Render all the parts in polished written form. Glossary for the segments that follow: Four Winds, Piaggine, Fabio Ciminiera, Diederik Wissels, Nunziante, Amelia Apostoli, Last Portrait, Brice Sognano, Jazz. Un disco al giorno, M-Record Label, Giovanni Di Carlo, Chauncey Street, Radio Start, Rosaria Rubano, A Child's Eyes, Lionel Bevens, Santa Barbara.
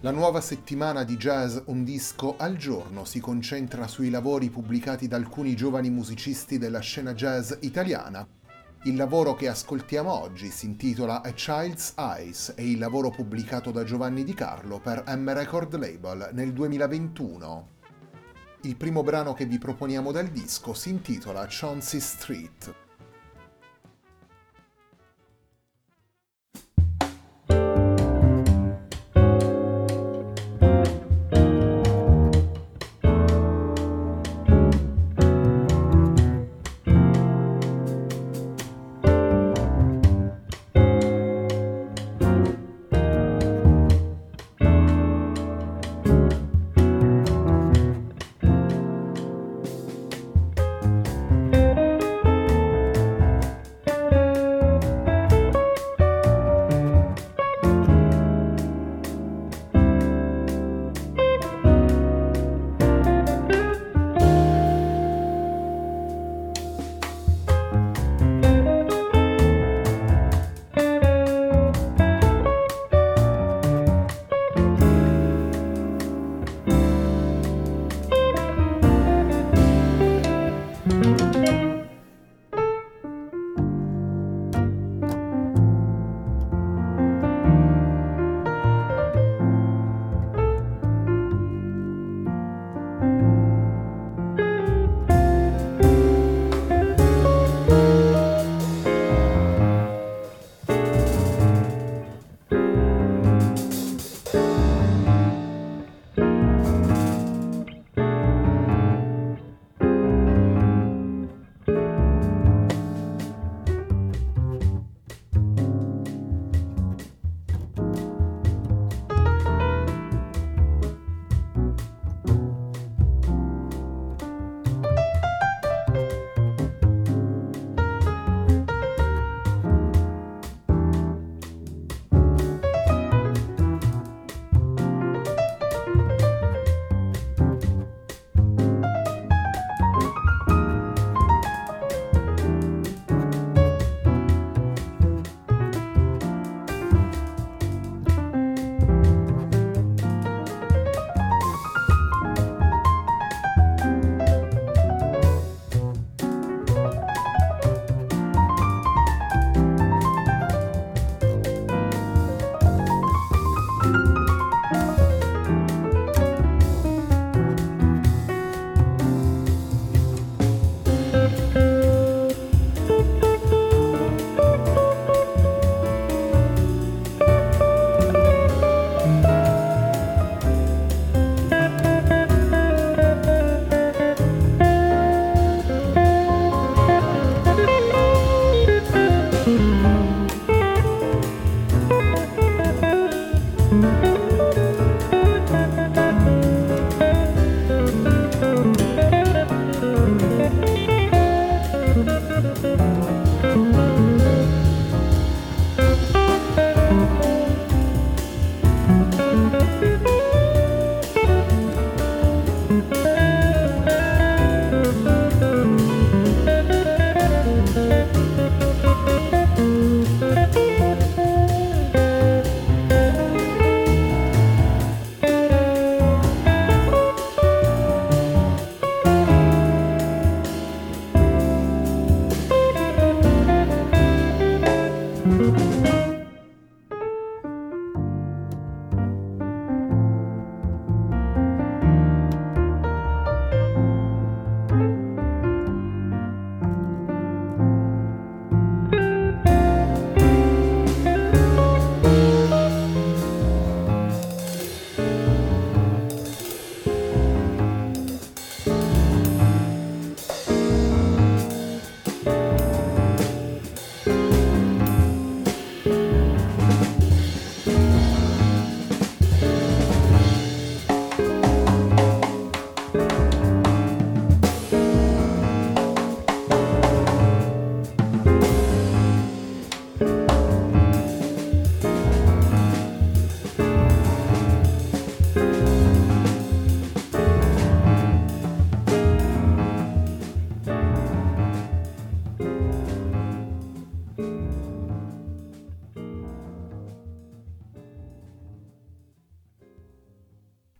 La nuova settimana di Jazz Un Disco al Giorno si concentra sui lavori pubblicati da alcuni giovani musicisti della scena jazz italiana. Il lavoro che ascoltiamo oggi si intitola A Child's Eyes, è il lavoro pubblicato da Giovanni Di Carlo per M-Record Label nel 2021. Il primo brano che vi proponiamo dal disco si intitola Chauncey Street.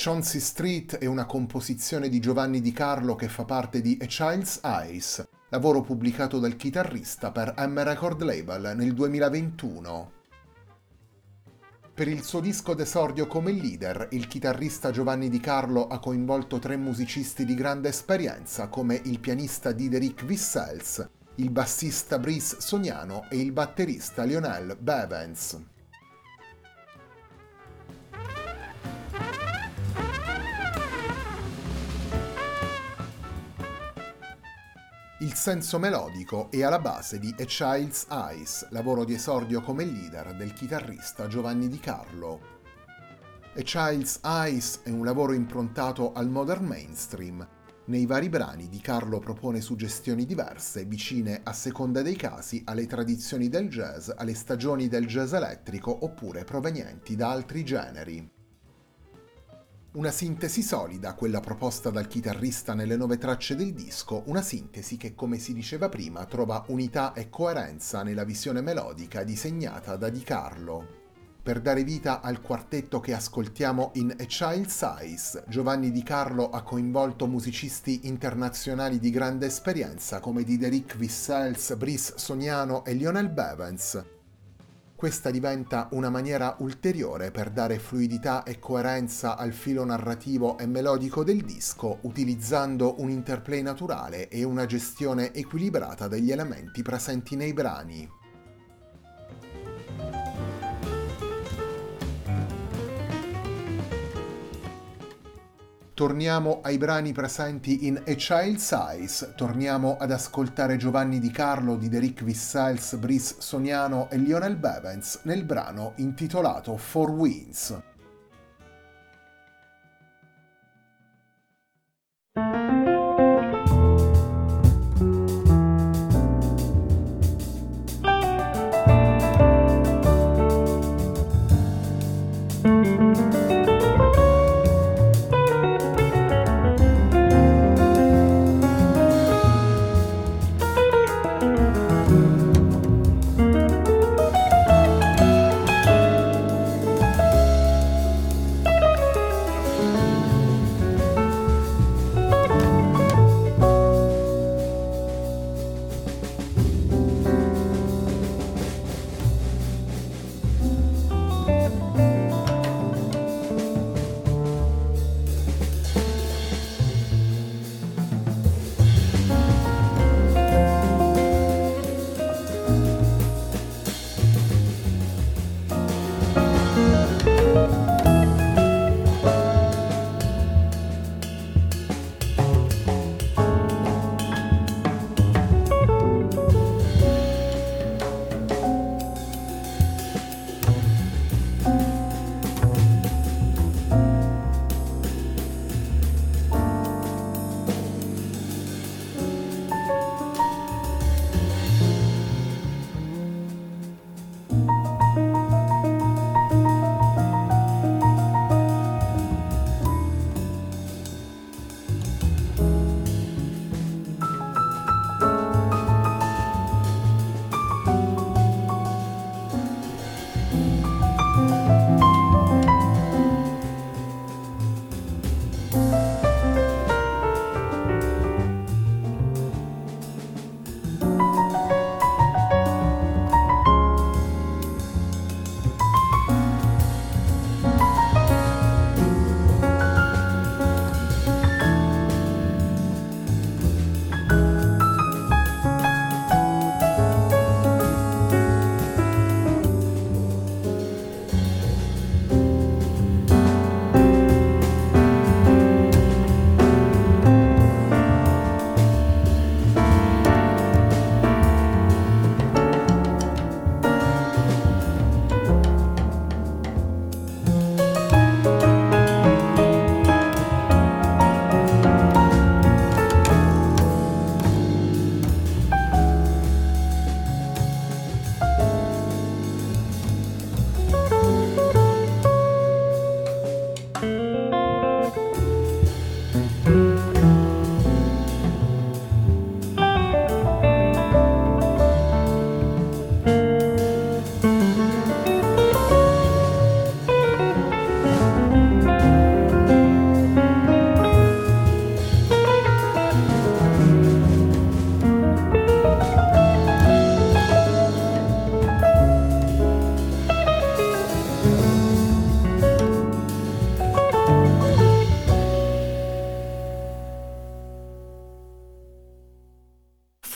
Chauncey Street è una composizione di Giovanni Di Carlo che fa parte di A Child's Eyes, lavoro pubblicato dal chitarrista per M-Record Label nel 2021. Per il suo disco d'esordio come leader, il chitarrista Giovanni Di Carlo ha coinvolto 3 musicisti di grande esperienza come il pianista Diederik Wissels, il bassista Brice Sognano e il batterista Lionel Bevens. Il senso melodico è alla base di A Child's Eyes, lavoro di esordio come leader del chitarrista Giovanni Di Carlo. A Child's Eyes è un lavoro improntato al modern mainstream. Nei vari brani Di Carlo propone suggestioni diverse, vicine a seconda dei casi alle tradizioni del jazz, alle stagioni del jazz elettrico oppure provenienti da altri generi. Una sintesi solida, quella proposta dal chitarrista nelle 9 tracce del disco, una sintesi che, come si diceva prima, trova unità e coerenza nella visione melodica disegnata da Di Carlo. Per dare vita al quartetto che ascoltiamo in A Child's Eyes, Giovanni Di Carlo ha coinvolto musicisti internazionali di grande esperienza come Diederik Wissels, Brice Sognano e Lionel Bevens. Questa diventa una maniera ulteriore per dare fluidità e coerenza al filo narrativo e melodico del disco, utilizzando un interplay naturale e una gestione equilibrata degli elementi presenti nei brani. Torniamo ai brani presenti in A Child's Eyes, torniamo ad ascoltare Giovanni Di Carlo, Diederik Wissels, Brice Sognano e Lionel Bevens nel brano intitolato Four Winds.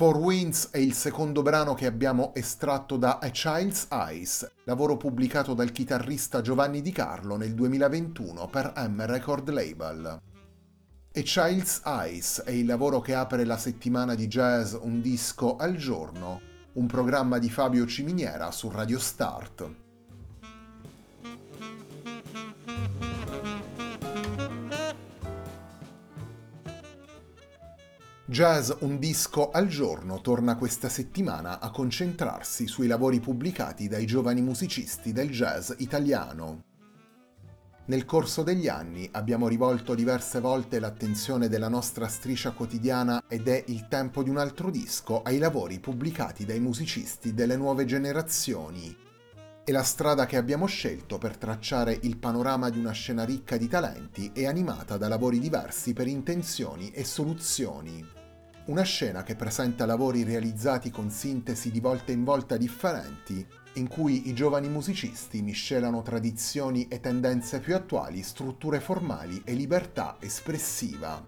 Four Winds è il secondo brano che abbiamo estratto da A Child's Eyes, lavoro pubblicato dal chitarrista Giovanni Di Carlo nel 2021 per M-Record Label. A Child's Eyes è il lavoro che apre la settimana di jazz Un disco al giorno, un programma di Fabio Ciminiera su Radio Start. Jazz Un disco al giorno torna questa settimana a concentrarsi sui lavori pubblicati dai giovani musicisti del jazz italiano. Nel corso degli anni abbiamo rivolto diverse volte l'attenzione della nostra striscia quotidiana Ed è il tempo di un altro disco ai lavori pubblicati dai musicisti delle nuove generazioni. E la strada che abbiamo scelto per tracciare il panorama di una scena ricca di talenti è animata da lavori diversi per intenzioni e soluzioni. Una scena che presenta lavori realizzati con sintesi di volta in volta differenti, in cui i giovani musicisti miscelano tradizioni e tendenze più attuali, strutture formali e libertà espressiva.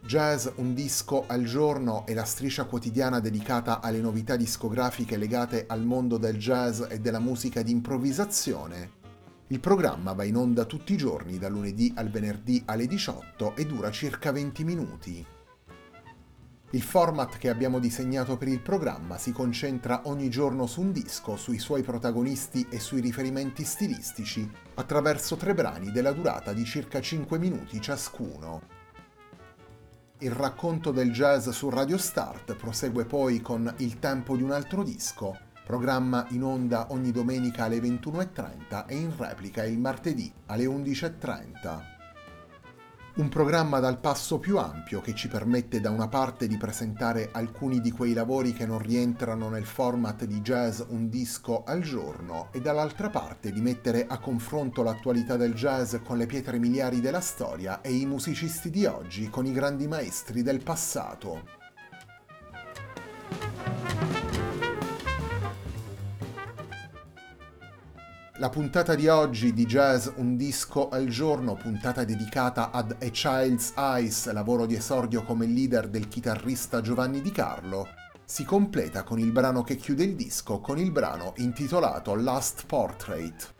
Jazz Un disco al giorno è la striscia quotidiana dedicata alle novità discografiche legate al mondo del jazz e della musica di improvvisazione. Il programma va in onda tutti i giorni, da lunedì al venerdì alle 18 e dura circa 20 minuti. Il format che abbiamo disegnato per il programma si concentra ogni giorno su un disco, sui suoi protagonisti e sui riferimenti stilistici, attraverso tre brani della durata di circa 5 minuti ciascuno. Il racconto del jazz su Radio Start prosegue poi con Il tempo di un altro disco, programma in onda ogni domenica alle 21:30 e in replica il martedì alle 11:30. Un programma dal passo più ampio che ci permette da una parte di presentare alcuni di quei lavori che non rientrano nel format di jazz un disco al giorno e dall'altra parte di mettere a confronto l'attualità del jazz con le pietre miliari della storia e i musicisti di oggi con i grandi maestri del passato. La puntata di oggi di Jazz Un disco al giorno, puntata dedicata ad A Child's Eyes, lavoro di esordio come leader del chitarrista Giovanni Di Carlo, si completa con il brano che chiude il disco, con il brano intitolato Last Portrait.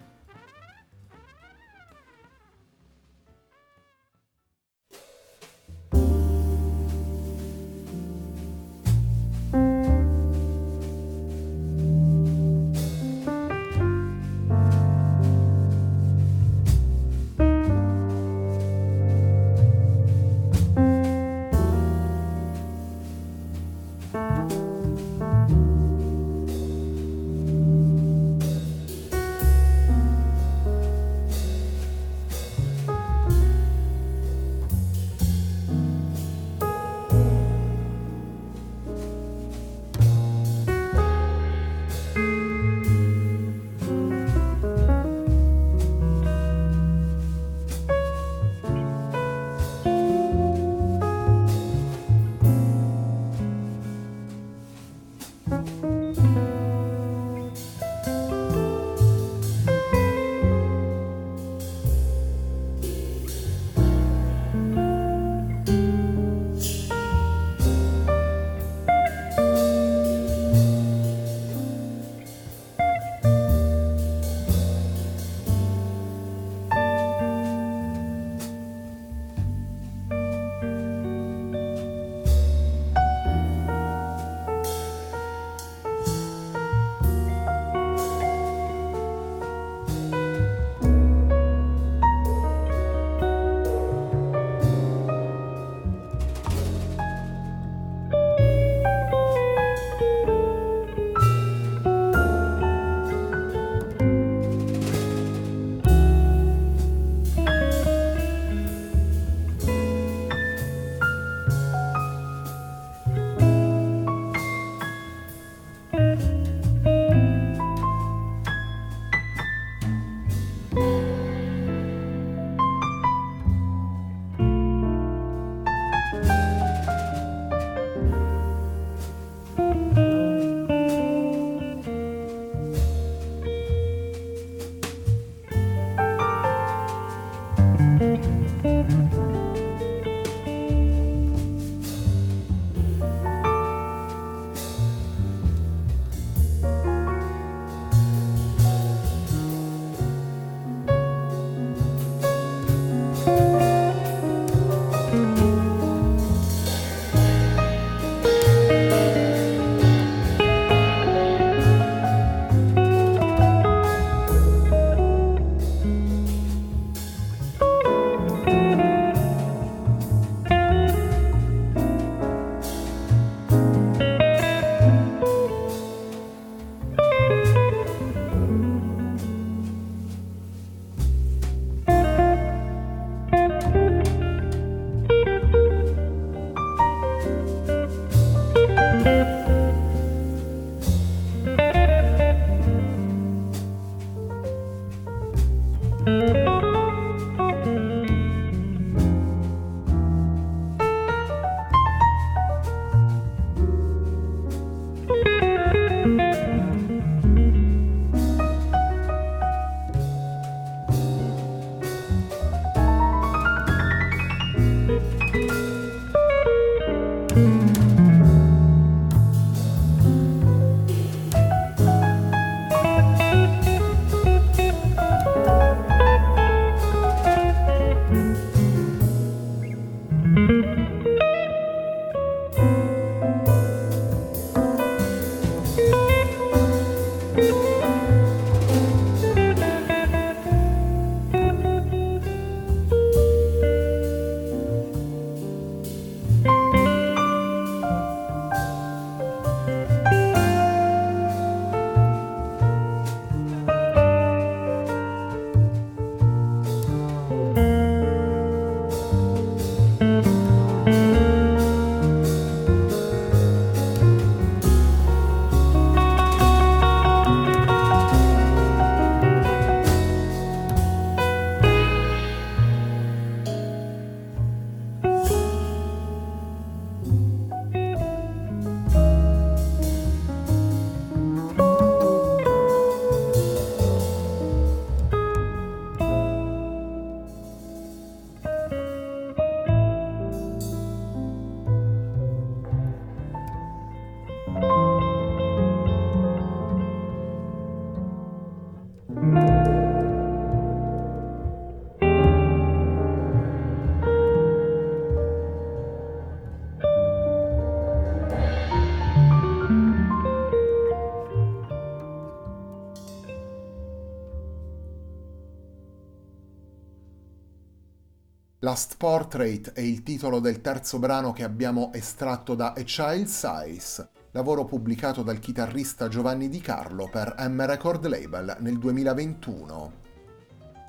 Last Portrait è il titolo del terzo brano che abbiamo estratto da A Child's Eyes, lavoro pubblicato dal chitarrista Giovanni Di Carlo per M-Record Label nel 2021.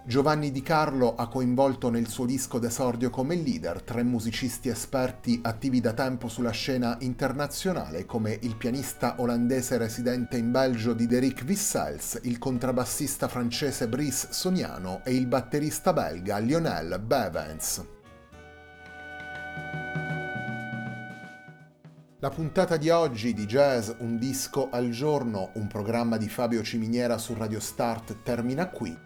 Giovanni Di Carlo ha coinvolto nel suo disco d'esordio come leader tre musicisti esperti attivi da tempo sulla scena internazionale, come il pianista olandese residente in Belgio Diederik Wissels, il contrabbassista francese Brice Sognano e il batterista belga Lionel Bevens. La puntata di oggi di Jazz, un disco al giorno, un programma di Fabio Ciminiera su Radio Start, termina qui.